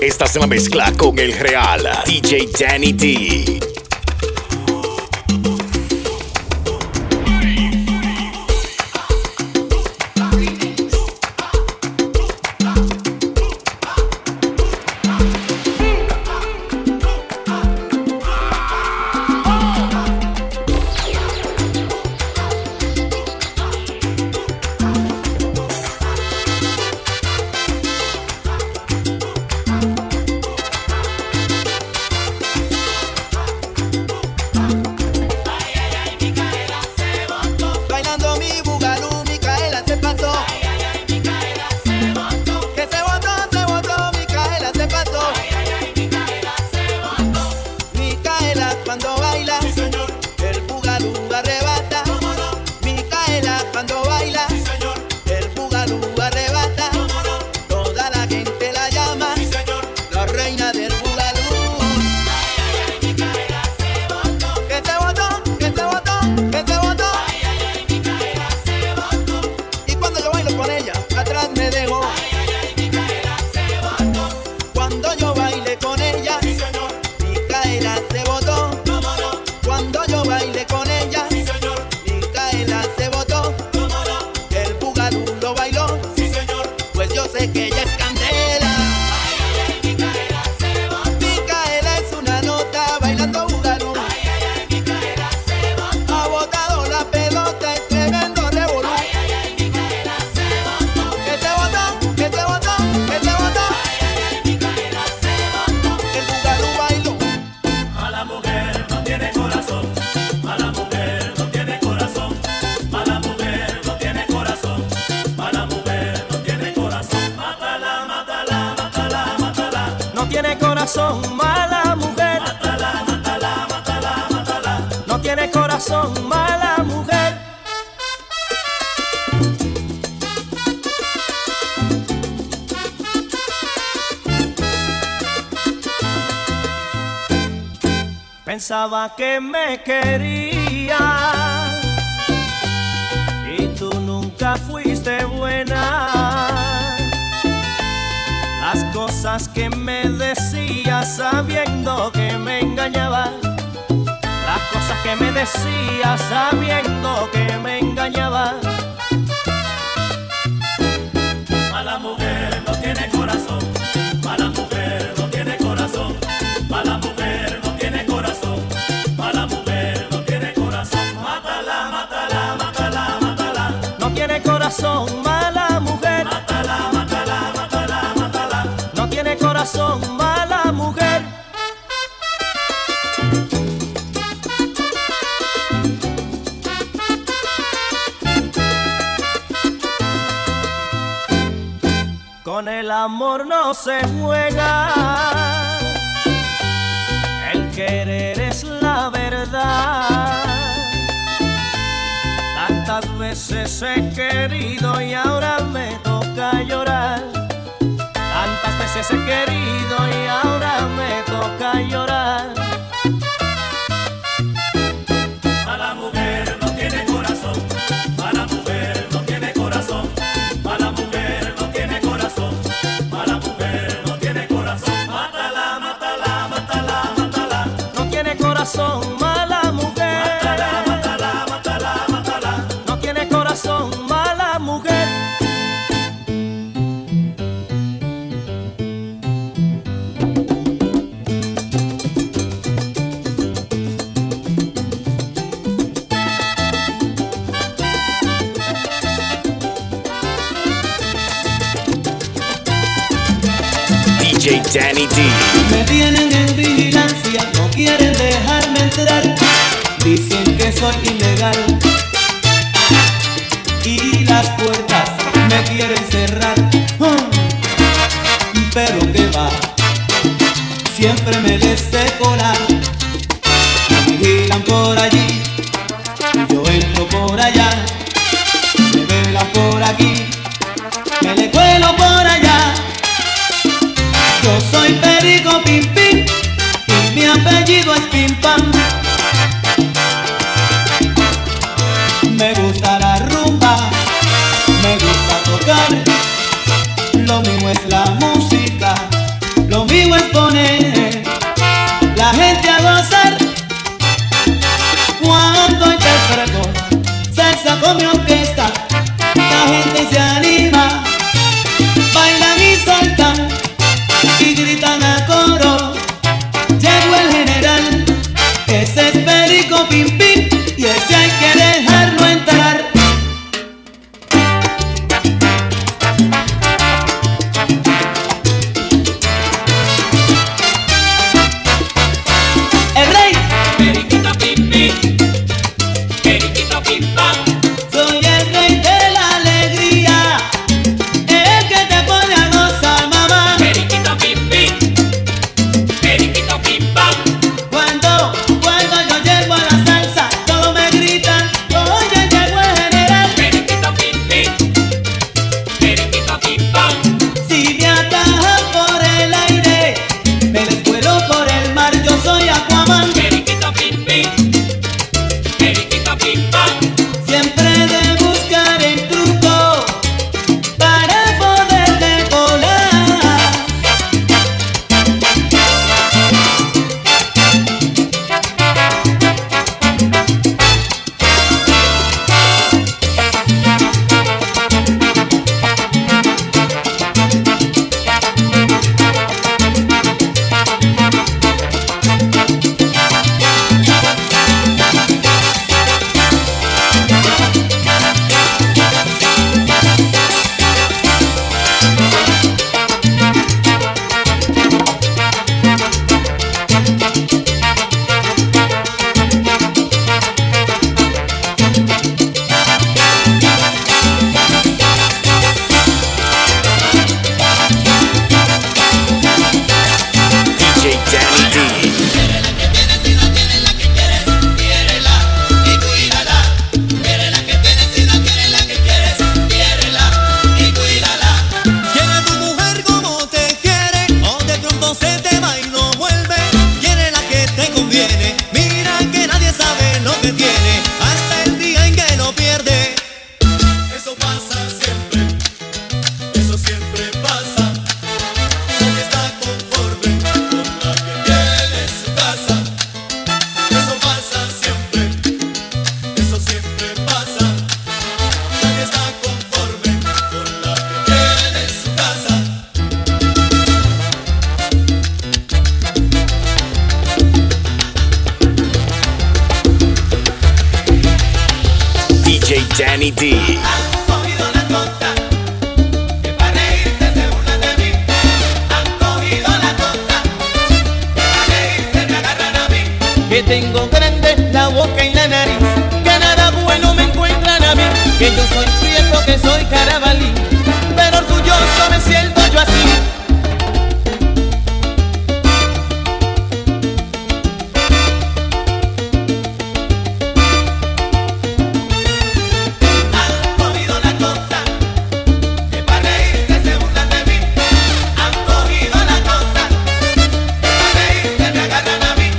Estás en la mezcla con el real DJ Danny D. Mala mujer, mátala, mátala, mátala, mátala. No tiene corazón, mala mujer. Pensaba que me quería y tú nunca fuiste buena. Las cosas que me decías sabiendo que me engañaba. Las cosas que me decías sabiendo que me engañaba. Mala mujer no tiene corazón. Mala mujer no tiene corazón. Mala mujer no tiene corazón. Mala mujer no tiene corazón. Mátala, mátala, mátala, mátala. No tiene corazón, mala mujer. Mátala, mátala, mátala. No tiene corazón, mala mujer. Con el amor no se juega. El querer es la verdad. Tantas veces he querido y ahora me toca llorar. Tantas veces he querido y ahora me toca llorar. Mala mujer no tiene corazón. Mala mujer no tiene corazón. Mala mujer no tiene corazón. Mala mujer no tiene corazón. Mátala, mátala, mátala, mátala. No tiene corazón, mala mujer. Mátala, mátala, mátala, mátala. No tiene corazón, mala mujer. Danny D. Me tienen en vigilancia, no quieren dejarme entrar. Dicen que soy ilegal y las puertas me quieren cerrar. Pero que va, siempre me les sé colar. Me vigilan por allí, yo entro por allá. Me velan por aquí, me le cuelo por allá. Yo soy Perico Pim Pim y mi apellido es Pim Pam. Me gusta la rumba, me gusta tocar. Lo mismo es la música, lo mismo Danny D. Que tengo grande la boca y la nariz, que nada bueno me encuentran a mí, que yo soy prieto, que soy carabalí, pero orgulloso me siento yo así. Han cogido la cosa, que para reírse se burlan de mí. Han cogido la cosa, que para reírse me agarran a mí.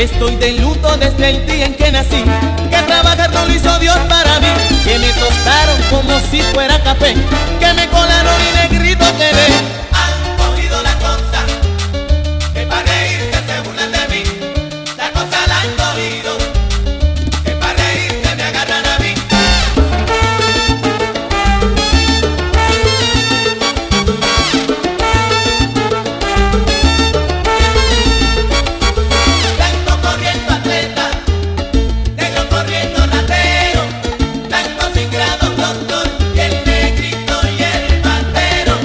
Estoy de luto desde el día en que nací, que trabajar no lo hizo Dios para mí, que me tostaron como si fuera café, que me colaron y negrito quedé. Han cogido la cosa, que para reírse se burlan de mí. La cosa la han cogido, que para reírse me agarran a mí. Blanco corriendo atleta, negro corriendo ratero, blanco sin grado doctor, y el negrito y el bandero.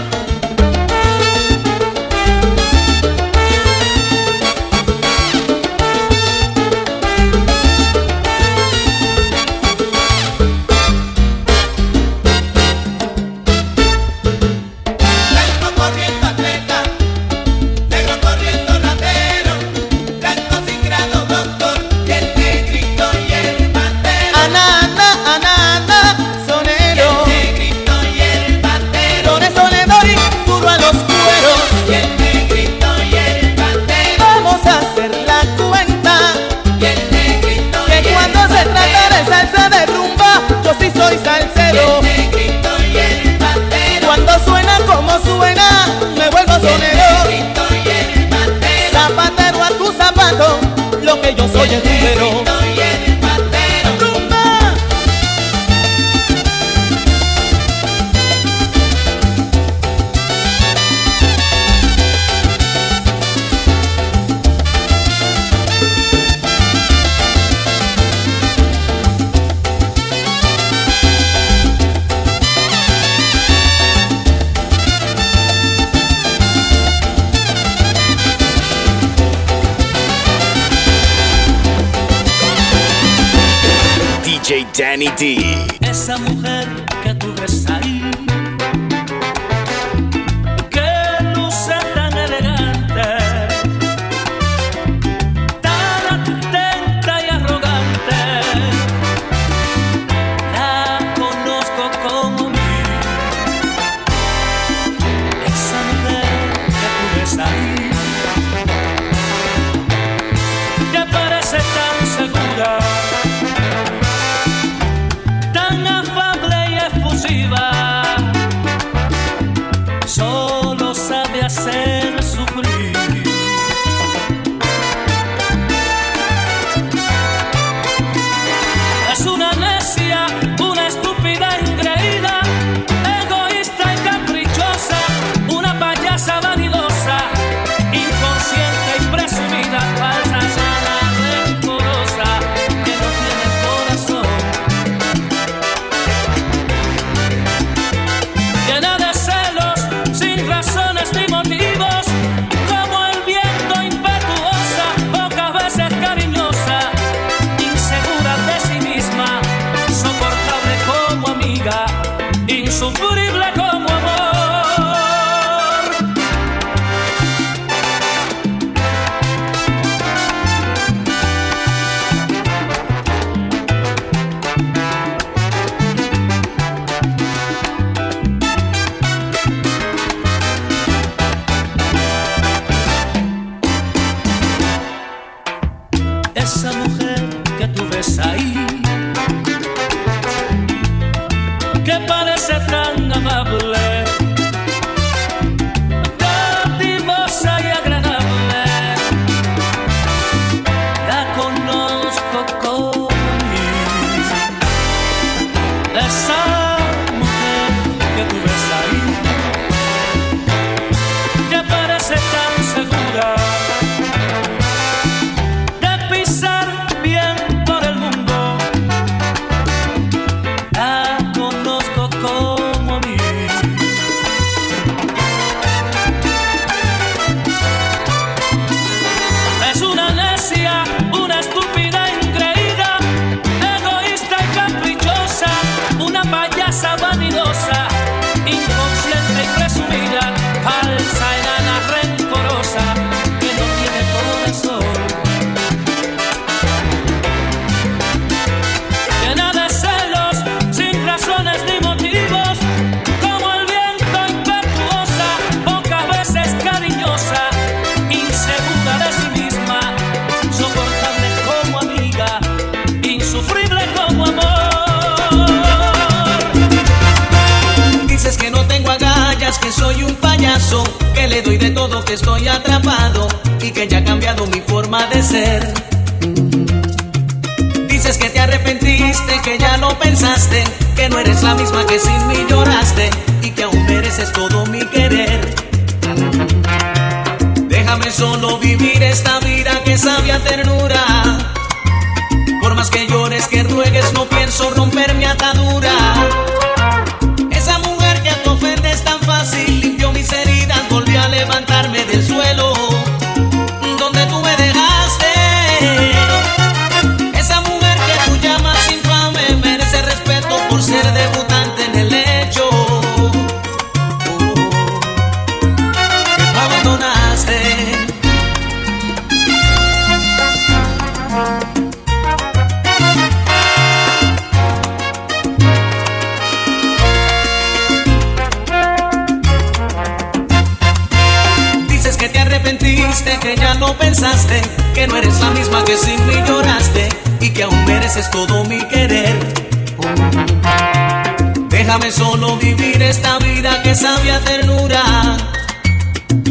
Blanco corriendo atleta, negro corriendo ratero, blanco sin grado doctor, y el negrito y el bandero. Anana, anana, sonero, Y el negrito y el bandero, con eso le doy duro a los cueros. y el negrito y el bandero, Vamos a hacer la cuenta, y el negrito y que el cuando se trata de salsa de rumba, yo sí soy salsero. bandero, y el negrito y el bandero, Cuando suena como suena, me vuelvo y el sonero. negrito y el bandero, Zapatero a tu zapato, lo que yo soy es rumbero. negrito y el bandero. Rumba. DJ Danny D. Esa mujer que tú ves ahí, que luce tan elegante, tan atenta y arrogante, la conozco como mí. Esa mujer que tú ves ahí, que parece tan segura, tan afable y efusiva, solo sabe hacer que soy un payaso, que le doy de todo, que estoy atrapado y que ya ha cambiado mi forma de ser. Dices que te arrepentiste, que ya lo pensaste, que no eres la misma, que sin mí lloraste y que aún mereces todo mi querer. Déjame solo vivir esta vida que sabe a ternura. Por más que llores, que ruegues, no pienso romper mi atadura. Esa mujer que te ofende es tan fácil, limpió mis heridas, volví a levantarme del suelo donde tú me dejaste. Esa mujer que tú llamas infame merece respeto por ser debutante en el hecho. Que tú abandonaste. Que ya lo pensaste, que no eres la misma, que sin mí lloraste y que aún mereces todo mi querer. Déjame solo vivir esta vida que sabe a ternura.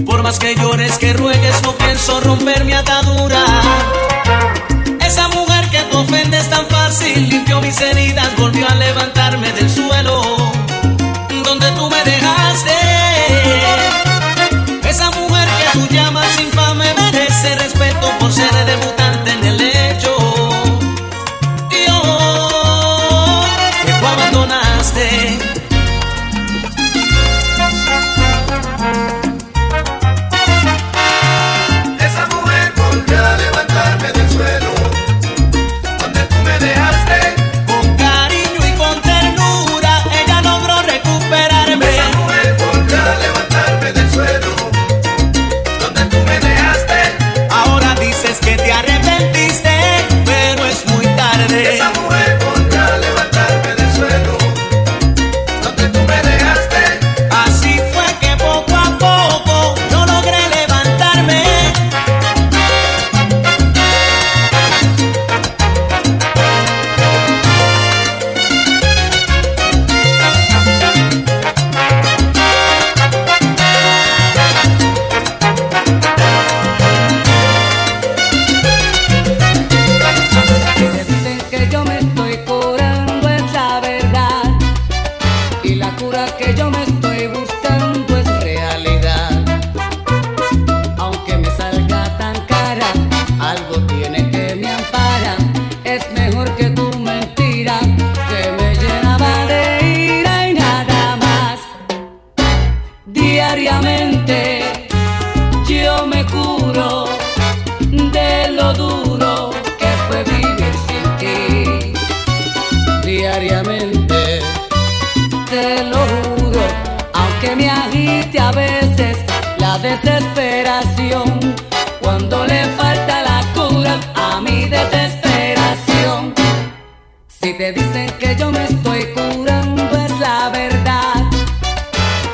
Por más que llores, que ruegues, no pienso romper mi atadura. Esa mujer que te ofende es tan fácil, limpió mis heridas, volvió a levantarme del suelo donde tú me dejaste. Esa mujer que tú llamas infame merece respeto por ser debutante en el hecho. Dios, que tú abandonaste. Esa mujer volvió a levantarme del suelo donde tú me dejaste. Con cariño y con ternura ella logró recuperarme. Esa mujer volvió a levantarme del suelo. Esa mujer volvió a levantarme del suelo donde tú me dejaste. Así fue que poco a poco yo logré levantarme. Desesperación, cuando le falta la cura a mi desesperación. Si te dicen que yo me estoy curando es la verdad,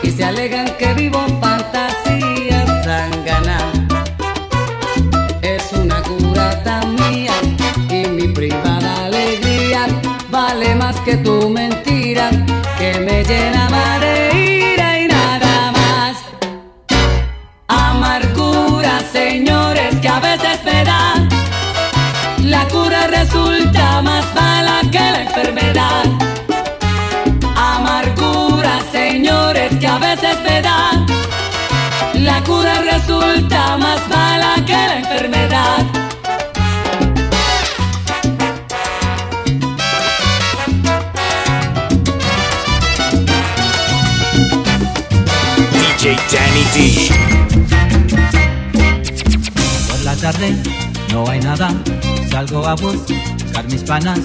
y se alegan que vivo fantasías sanganas. Es una cura tan mía y mi privada alegría vale más que tu mentira que me llena más de ira y nada más. Amargura, señores, que a veces me da. La cura resulta más mala que la enfermedad. Amargura, señores, que a veces me da. La cura resulta más mala que la enfermedad. DJ Danny D. Tarde, no hay nada, salgo a buscar mis panas,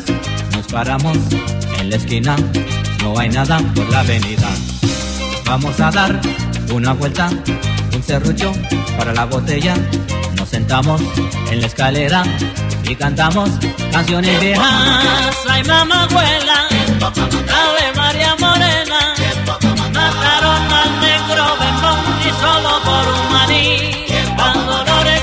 nos paramos en la esquina, no hay nada por la avenida. Vamos a dar una vuelta, un serrucho para la botella, nos sentamos en la escalera y cantamos canciones viejas. Ay mamacuela, Ave María Morena, mataron al negro Bembón y solo por un maní.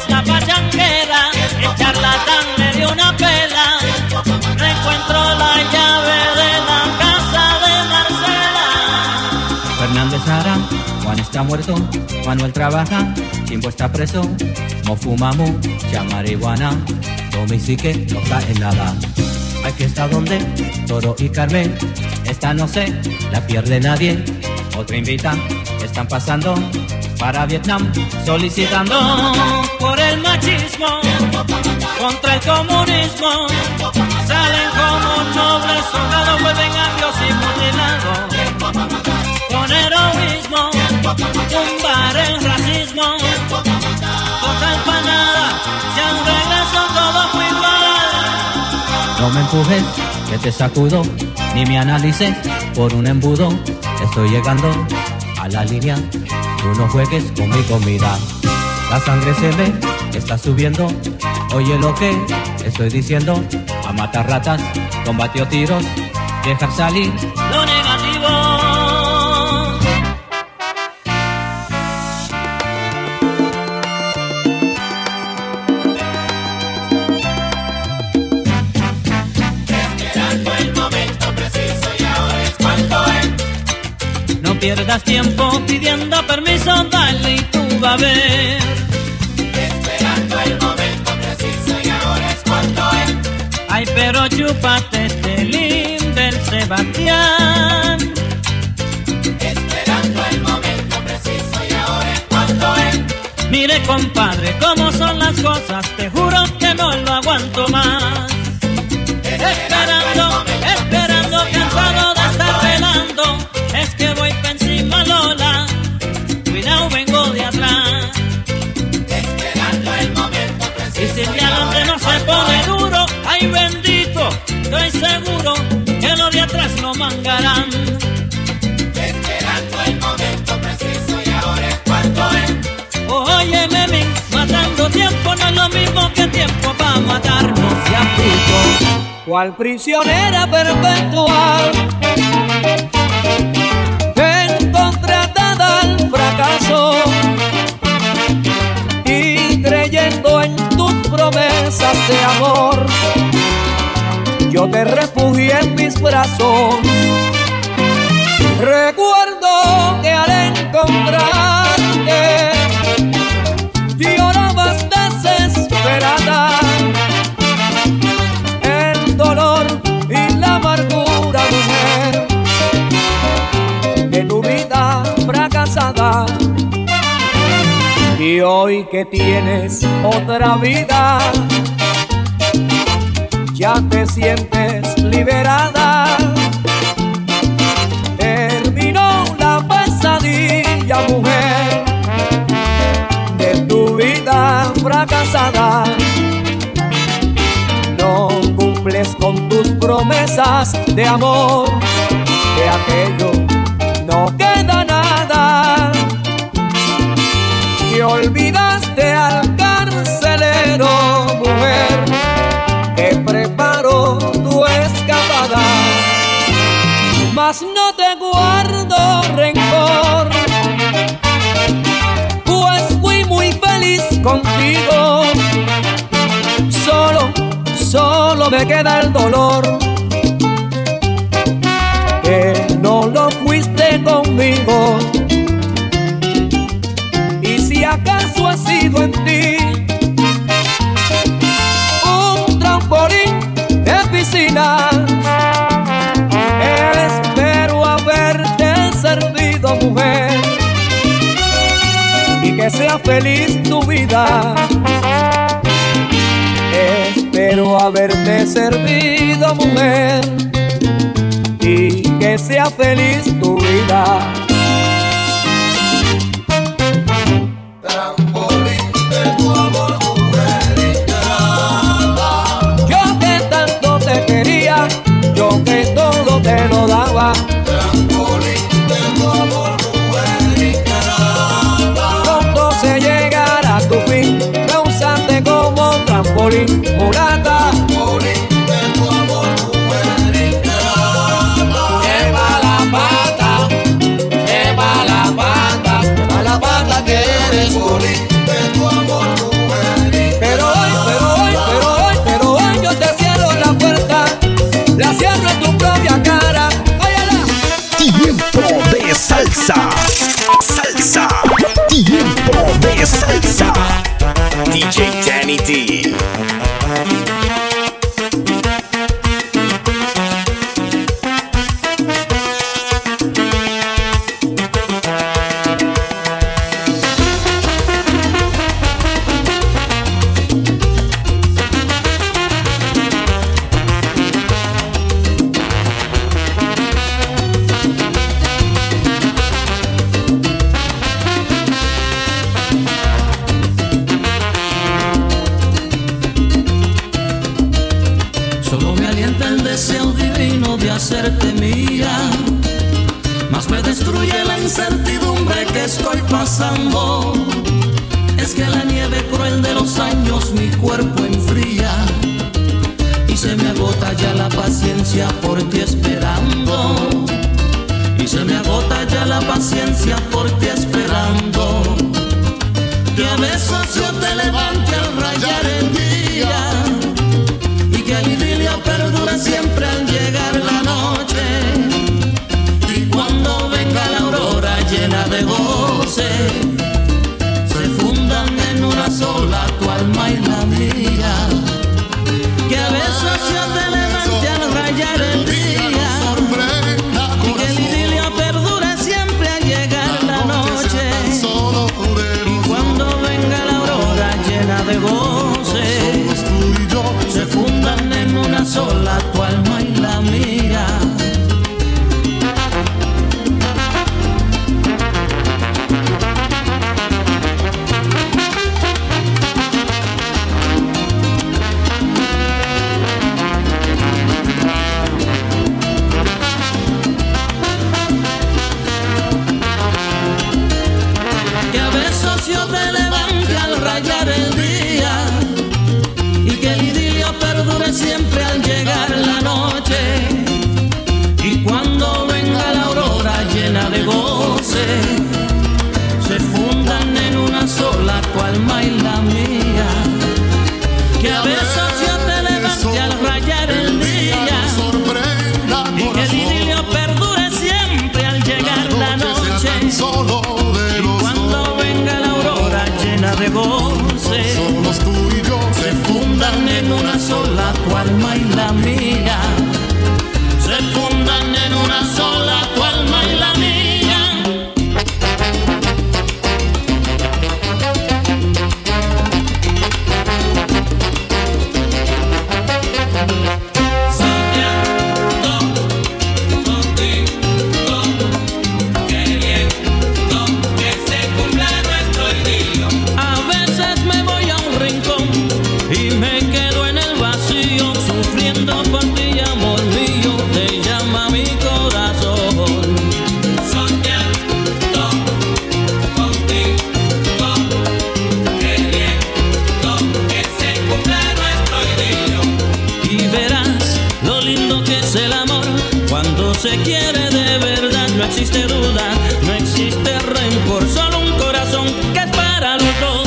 La pachanguera, el charlatán le dio una pela. No encuentro la llave de la casa de Marcela. Fernández Ara, Juan Esteban. almuerzo, Manuel trabaja, Chimbo está preso, no fumamos, ya marihuana, Tommy sí que no está en nada. Hay fiesta donde Toro y Carmen, esta no se la pierde nadie, otra invita, están pasando para Vietnam, solicitando por el machismo, contra el comunismo, salen como nobles soldados, vuelven a Dios y mutilados, con heroísmo, tumbar el racismo, total pa' nada, se han regresado todos muy mal. No me empujes, que te sacudo, ni me analices por un embudo, estoy llegando a la línea. Tú no juegues con mi comida. La sangre se ve que está subiendo. Oye lo que estoy diciendo. A matar ratas, combatió tiros. Dejar salir lo negativo. Esperando el momento preciso y ahora es cuando es. No pierdas tiempo pidiendo permiso. Dale y tú vas a ver. Esperando el momento preciso y ahora es cuando es. Ay, pero chúpate este link del Sebastián. Esperando el momento preciso y ahora es cuando es. Mire, compadre, cómo son las cosas, te juro que no lo aguanto más. Esperando, cansado de estar velando, es que voy pa' encima, Lola. Cuidado, vengo de atrás. Esperando el momento preciso. Y si el diamante no se pone duro, ay bendito, estoy seguro que los de atrás no mangarán. Esperando el momento preciso y ahora es cuando es. Oye, Memín, matando tiempo no es lo mismo que tiempo para matarnos y a pico. Cual prisionera perpetual. Contratada al fracaso y creyendo en tus promesas de amor, yo te refugié en mis brazos. Recuerdo que al encontrarte llorabas desesperada, el dolor y la amargura de mujer. En tu vida fracasada, y hoy que tienes otra vida, ya te sientes liberada. Terminó la pesadilla, mujer, de tu vida fracasada. No cumples con tus promesas de amor, de aquello no queda nada, y olvidaste al carcelero, mujer, que preparó tu escapada. Mas no te guardo rencor, pues fui muy feliz contigo. Solo me queda el dolor, que no lo fuiste conmigo, y si acaso ha sido en ti un trampolín de piscina, espero haberte servido, mujer, y que sea feliz tu vida. Espero haberte servido, mujer, y que sea feliz tu vida. Trampolín de tu amor, mujerita. Yo que tanto te quería, yo que todo te lo daba. Trampolín de tu amor, mujerita. Pronto se llegará tu fin, causante como trampolín, mulata. Trampolín de tu amor, mujerita. Pero hoy yo te cierro la puerta, la cierro en tu propia cara. Óyala. Tiempo de salsa. hacerte mía, más me destruye la incertidumbre que estoy pasando. Es que la nieve cruel de los años mi cuerpo enfría y se me agota ya la paciencia por ti esperando. Y se me agota ya la paciencia por ti esperando. Que a veces yo te levante al rayar el día y que el idilio perdure siempre al llegar la noche. Y cuando venga la aurora llena de goce, se fundan en una sola tu alma y la mía. Que a veces yo te levante al rayar el día y que el idilio perdure siempre al llegar la noche. Y cuando venga la aurora llena de goce, se fundan en una sola tu alma y la mía. Que a veces yo te levante al rayar el día y que el idilio perdure siempre al llegar la noche. Y cuando venga la aurora llena de goce, se fundan en una sola tu alma y la mía. Que a veces yo te levante al rayar el día y que el idilio perdure siempre al llegar la noche. Y cuando venga la aurora llena de goce, se fundan en una sola tu alma y la mía. Se fundan en una sola tu alma y la mía. Se quiere de verdad, no existe duda, no existe rencor, solo un corazón que es para los dos.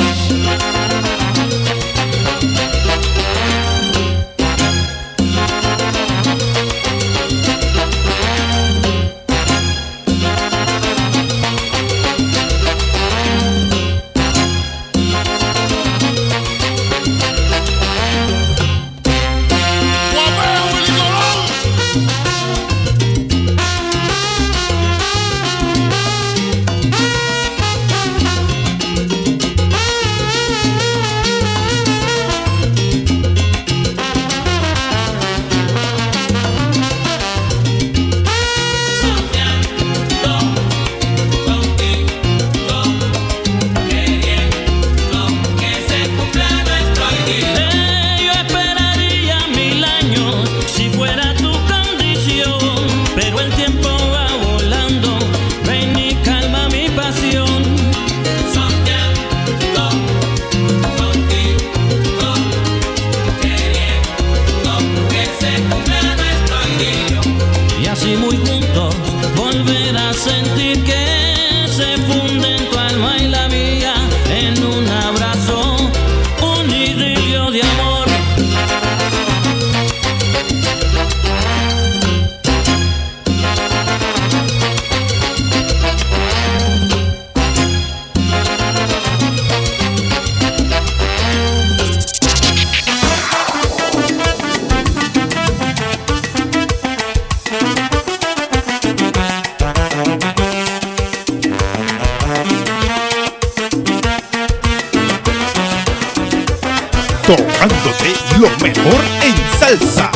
Tomándote lo mejor en salsa.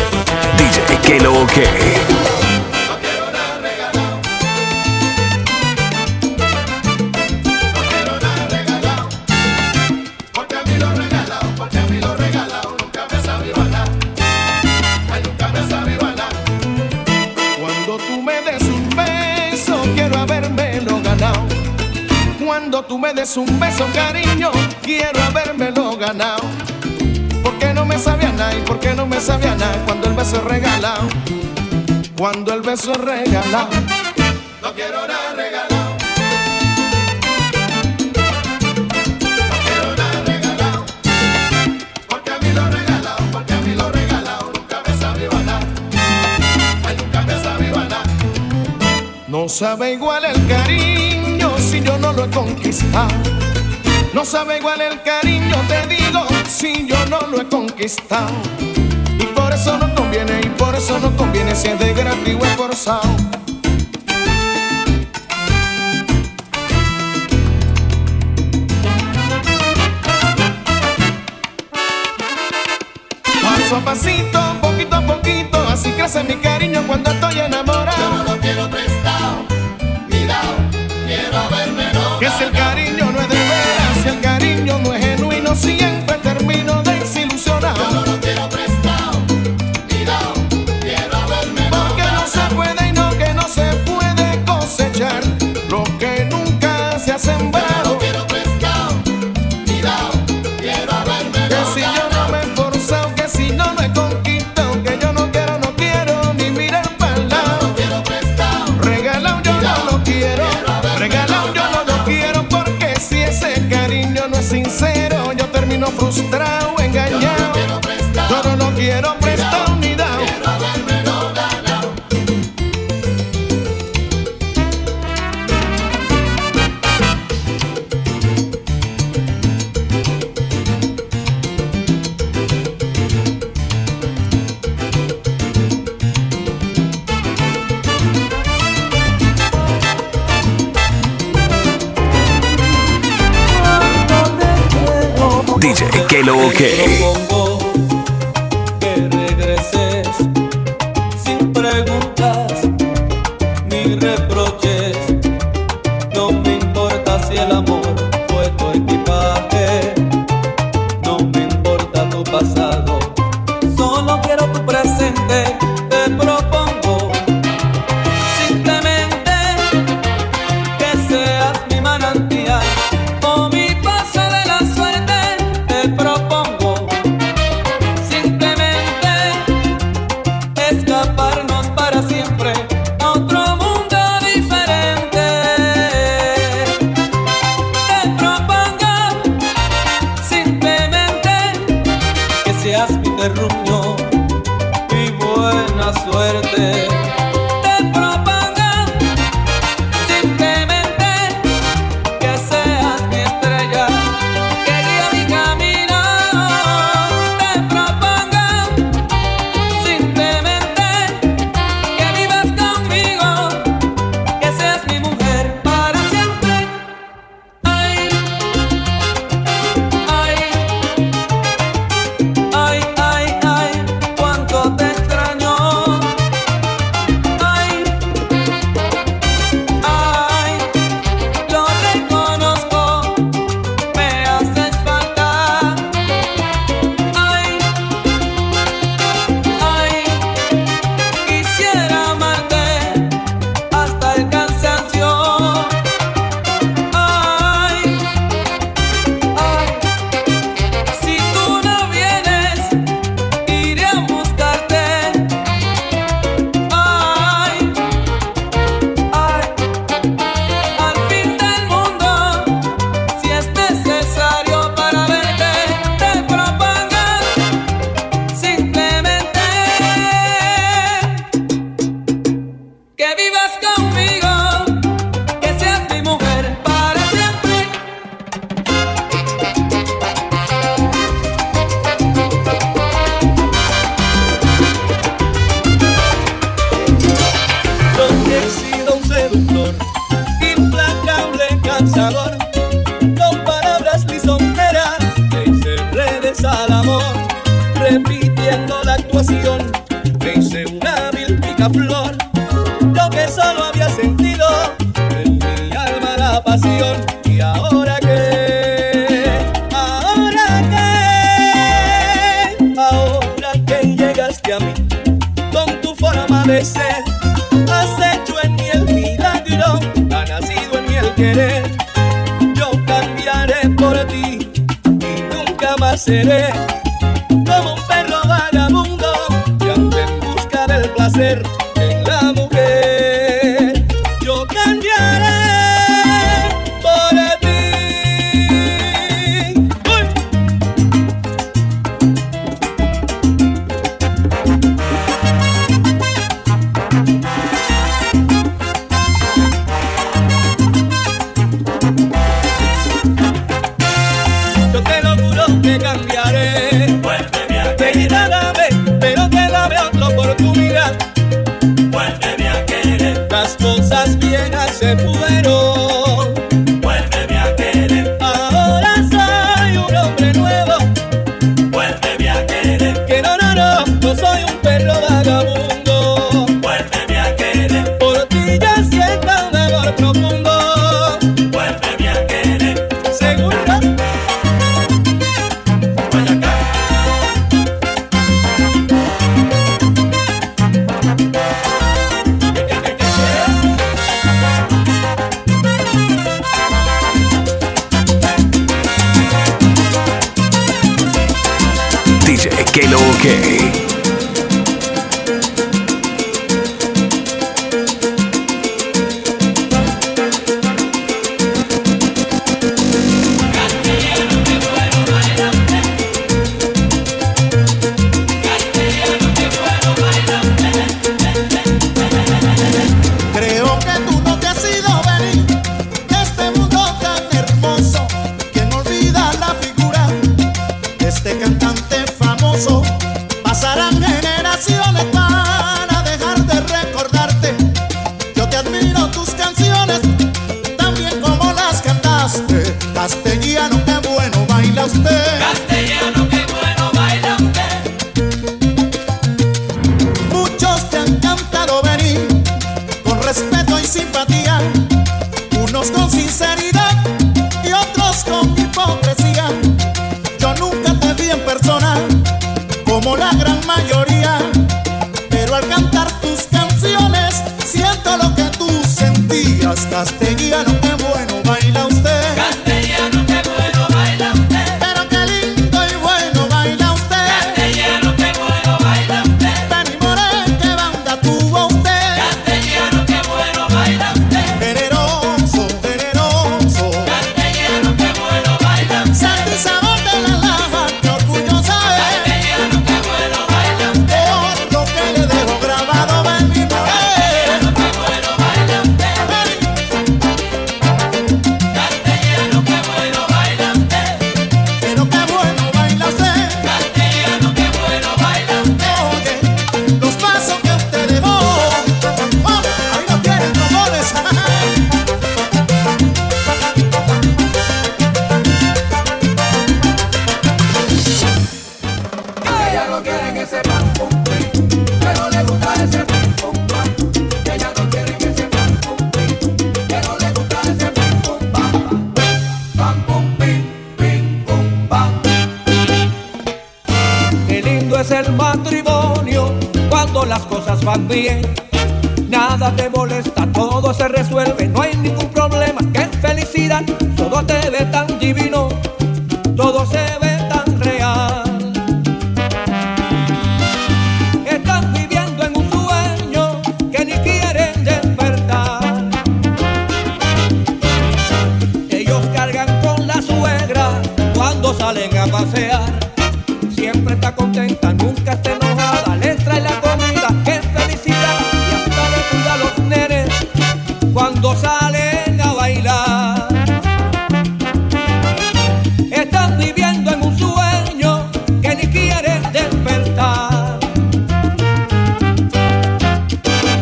DJ Kelo, ok. Nunca me sabe igualar. Ay, nunca me sabe igualar. tú me des un beso, cariño, quiero habérmelo ganado. ¿Por qué no me sabía nada? ¿Y por qué no me sabía nada? Cuando el beso es regalado, cuando el beso es regalado. No quiero nada regalado. No sabe igual el cariño si yo no lo he conquistado. No sabe igual el cariño, te digo, si yo no lo he conquistado. Y por eso no conviene, y por eso no conviene, si es de gratis o esforzado. Paso a pasito, poquito a poquito, así crece mi cariño cuando estoy enamorado. Yo no lo quiero prestado, ni dado, quiero haberme lo ganado. Que si el cariño no es de veras, si el cariño no es genuino, siempre termino desilusionado. Yo no lo quiero prestado, ni dado, quiero haberme lo ganado. Porque no se puede y no que no se puede cosechar lo que nunca se ha sembrado. Sincero, yo termino frustrado, engañado. Yo no lo quiero prestar ni dado. Quiero habérmelo ganado. DJ Kelo, ok. Has hecho en mí el milagro, ha nacido en mí el querer. Yo nunca seré como un perro vagabundo que anda en busca del placer en la mujer. Yo cambiaré por ti. Yo te lo juro que cambiaré. Vuelve a querer, dame, pero que dame otra oportunidad. Vuelve a querer, las cosas viejas se fueron. Vuelve a querer, ahora soy un hombre nuevo. Vuelve a querer, que no, no, no, no soy un perro vagabundo. Vuelve a querer, por ti yo siento un amor profundo. Vuelve a querer, seguro. Kelo, okay. Creo que tú no te has ido a venir de este mundo tan hermoso, que no olvida la figura de este cantante. Pasarán generaciones para dejar de recordarte. Yo te admiro tus canciones, también como las cantaste. Castellano, qué bueno baila usted. Castellano, qué bueno baila usted. Muchos te han cantado venir con respeto y simpatía, unos con sinceridad y otros con hipocresía. Yo nunca te vi en persona, como la gran mayoría, pero al cantar tus canciones siento lo que tú sentías. Castellano, qué bueno baila usted. Castellano, qué bueno baila usted. Pero qué lindo y bueno baila usted. Castellano, qué bueno baila usted. Danny Morel, qué banda tuvo usted. Castellano, qué bueno baila usted. Generoso, generoso. Castellano, qué bueno baila usted. Santo y sabor de la lava, qué orgullosa es. Las cosas van bien, nada te molesta, todo se resuelve, no hay ningún problema. ¡Qué felicidad! Todo te ve tan divino, todo se ve tan real. Estás viviendo en un sueño que ni quieren despertar. Ellos cargan con la suegra cuando salen a pasear. Siempre está contenta, nunca está enojada, le trae la comida, qué felicidad, y hasta le cuida a los nenes cuando salen a bailar. Están viviendo en un sueño que ni quieren despertar.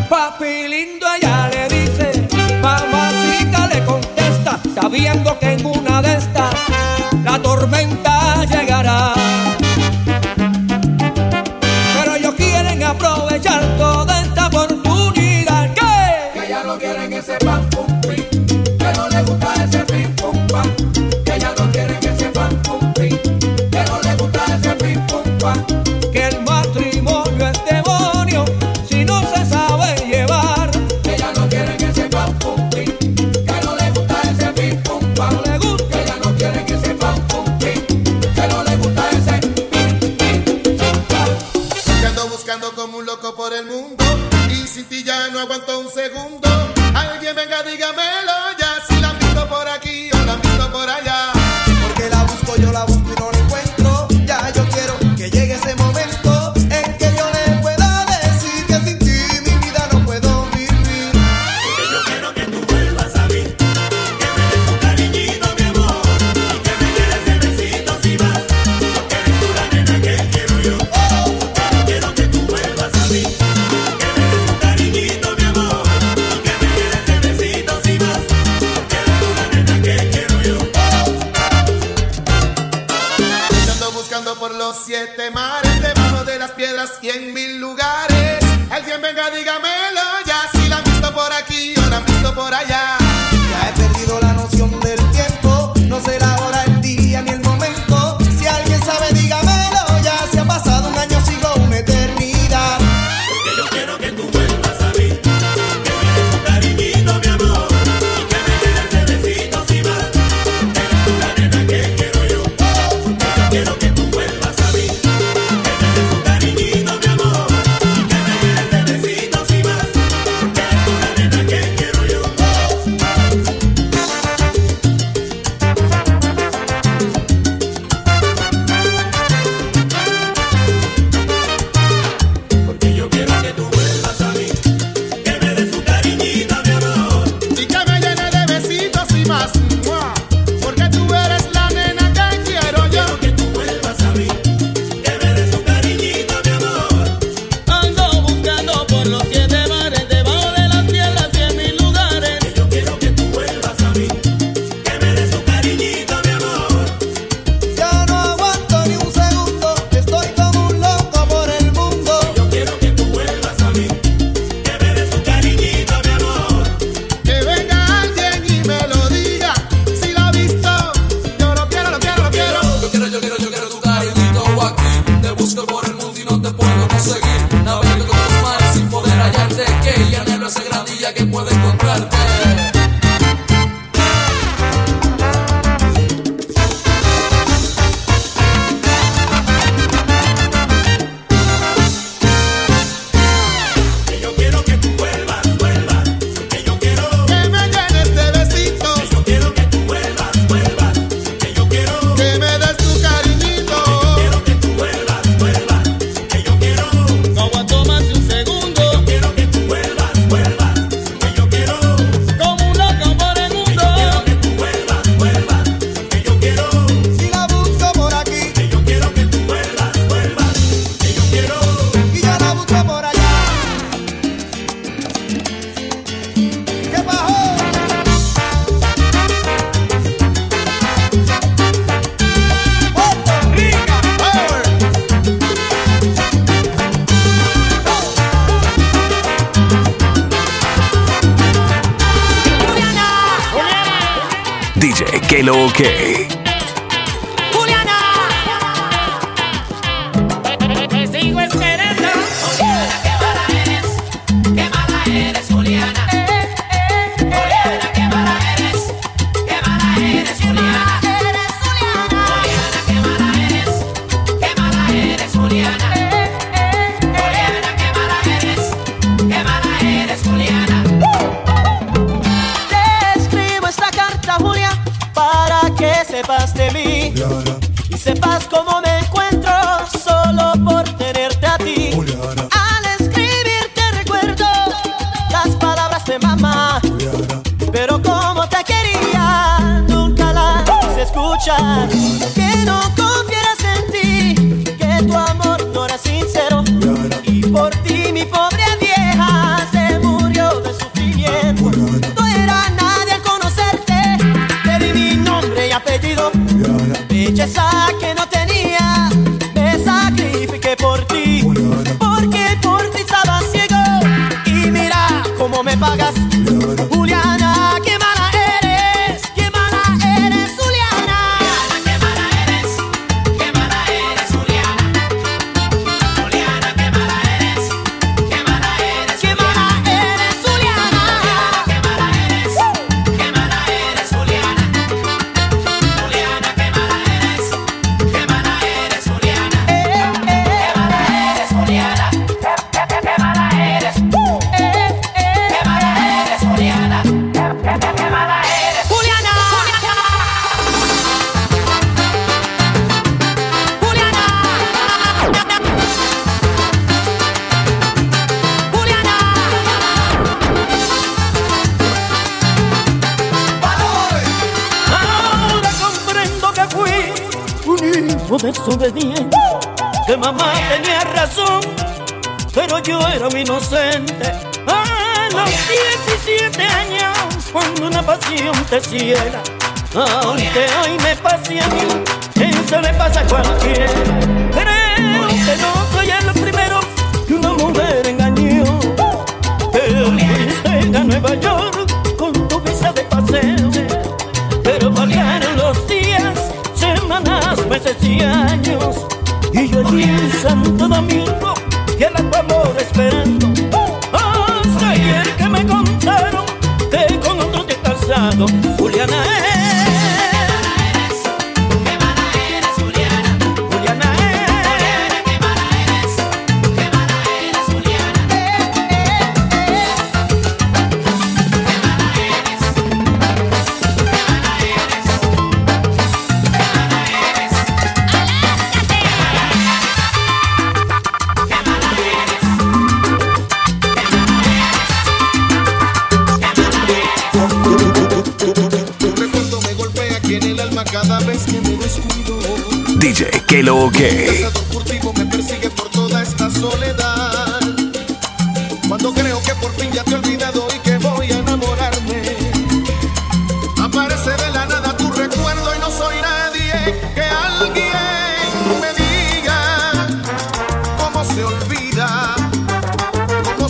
Papi lindo, ella le dice, mamacita le contesta, sabiendo que en una de estas la tormenta llegará. Aprovechar toda esta oportunidad que ya no quieren ese pan pum pim, que no le gusta ese pim pum pam, que ya no quieren ese pan pum pim, que no le gusta ese pim pum pam, que el matrimonio es demonio si no se sabe llevar, que ya no quieren ese pan pum pim, que no le gusta ese pim pum pam, que ya no quieren ese pan pum pim, que no le los siete mares, debajo de las piedras y en mil lugares. Alguien venga, dígamelo ya, si la han visto por aquí o la han visto por allá. Ya he perdido la noción del tiempo, no sé la hora, el día ni el momento. Si alguien sabe, dígamelo ya, si ha pasado un año, sigo una eternidad. Porque yo quiero que tú vuelvas a mí, que me des un cariñito, mi amor, y que me quieras de besitos y más. Eres tú la nena que quiero yo, porque yo quiero que tú vuelvas a mí, que me des un cariñito, mi amor, y que me quieras de besitos y más. Porque eres tú la nena que quiero yo. Porque yo quiero que tú vuelvas a mí, que me des un cariñito, mi amor, y que me llene de besitos y más. ¡Mua! Porque tú eres la nena que quiero yo. Quiero que tú vuelvas a mí, que me des un cariñito, mi amor. Ando buscando por los siete mares, debajo de las piedras y en mil lugares. Que yo quiero que tú vuelvas a mí, que me des un cariñito, mi amor. Ya no aguanto ni un segundo, estoy como un loco por el mundo. Yo quiero que tú vuelvas a mí, que me des un cariñito, mi amor. Que venga alguien y me lo diga, si la ha visto, yo lo quiero, lo quiero, lo quiero. Yo quiero tu cariñito aquí. Te busco por el mundo y no te puedo conseguir. Navegando con los mares sin poder hallarte, que ya anhelo ese gran día que pueda encontrarte. Que yo quiero que tú vuelvas, vuelvas. Que me llenes de besitos, que yo quiero que tú vuelvas, vuelvas. Que yo quiero, que me des tu cariñito. Que tú vuelvas, vuelvas. No aguanto más de un segundo, Que tú vuelvas, vuelvas. como un loco por el mundo. Que tú vuelvas, vuelvas. Si la busco por aquí Que tú vuelvas, vuelvas. Que yo quiero, y ya la busco por allá. ¿Qué pasó? Puerto Rica, power. DJ Kelo, okay. Juliana, te sigo esperando. Juliana, qué mala eres, Juliana. Juliana, qué mala eres, Juliana. Juliana, qué mala eres, Juliana. Juliana, qué mala eres, Juliana. Te escribo esta carta, Julia, para que sepas de mí y sepas cómo me encuentro solo por tenerte a ti. Al escribirte recuerdo las palabras de mamá, pero como te quería nunca las escuchas. Que no confieras en ti, que tu amor no era sincero, y por ti mi pobre vieja se murió de sufrimiento. No era nadie al conocerte, te di mi nombre y apellido, belleza que no tenía, me sacrifiqué por ti, porque por ti estaba ciego, y mira cómo me pagas. Juliana, qué mala eres, Juliana. Qué mala eres, Juliana. Juliana, qué mala eres, Qué mala eres, Juliana. Qué mala eres, Juliana. Juliana, qué mala eres, Juliana. Qué mala eres, Juliana. Qué mala eres, qué mala eres, Juliana. Qué mala eres, Juliana. Juliana, Juliana. Ahora comprendo que fui un hijo desobediente, que mamá tenía razón, pero yo era un inocente. A los 17 años, cuando una pasión te ciega, aunque hoy me pase a mí, eso le pasa a cualquiera. meses y años, y yo allí en Santo Domingo, fiel a tu amor esperando. Hasta ayer que me contaron que con otro te has casado, Juliana es. DJ Kelo, okay. Por ti, me persigue por toda esta soledad. Cuando creo que por fin ya te he olvidado y que voy a enamorarme, aparece de la nada tu recuerdo y no soy nadie. Que alguien me diga cómo se olvida, cómo se arranca para siempre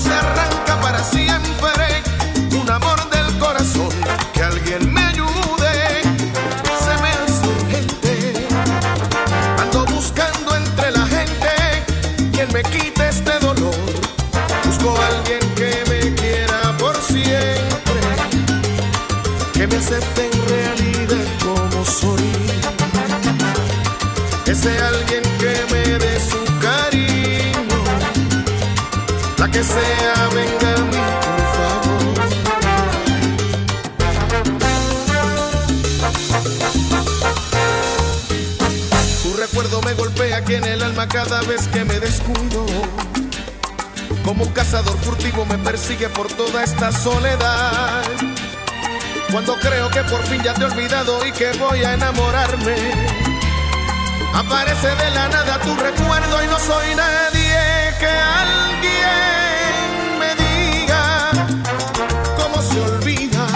un amor del corazón. Que alguien me quita este dolor, busco a alguien que me quiera por siempre, que me acepte en realidad como soy, ese alguien que me dé su cariño, la que sea venga a mí. Me golpea aquí en el alma cada vez que me descuido. Como un cazador furtivo me persigue por toda esta soledad. Cuando creo que por fin ya te he olvidado y que voy a enamorarme, aparece de la nada tu recuerdo y no soy nadie. Que alguien me diga cómo se olvida,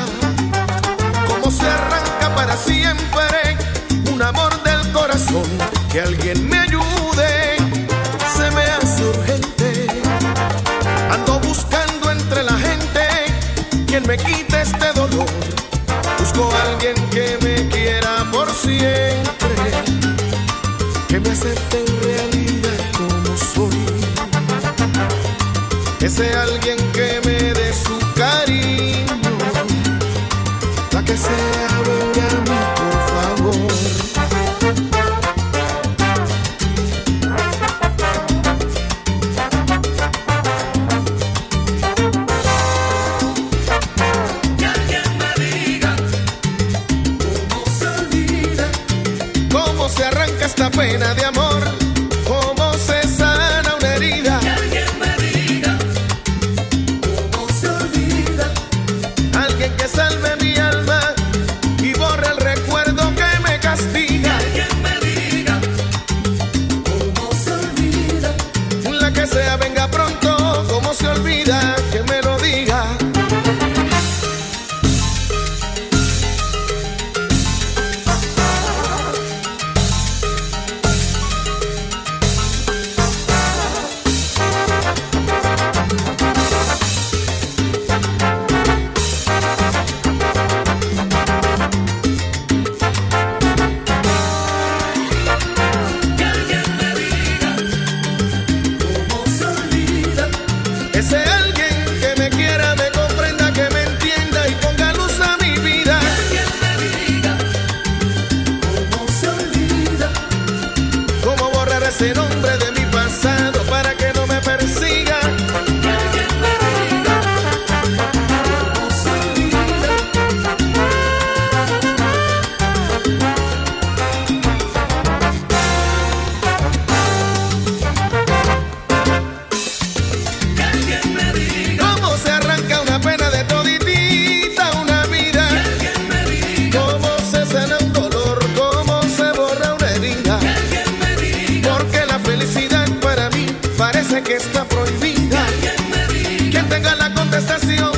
cómo se arranca para siempre un amor del corazón. Que alguien me ayude, se me hace urgente, ando buscando entre la gente quien me quite este dolor, busco a alguien que me quiera por siempre, que me acepte en realidad como soy, ese alguien que me dé su cariño, la que sea venga a mí por favor. Esta pena de amor, cómo se sana una herida. Que alguien me diga cómo se olvida. Alguien que salve mi alma y borre el recuerdo que me castiga. Que alguien me diga cómo se olvida. La que sea venga pronto, cómo se olvida, que me lo diga. Que está prohibida. Que alguien me diga. Quien tenga la contestación.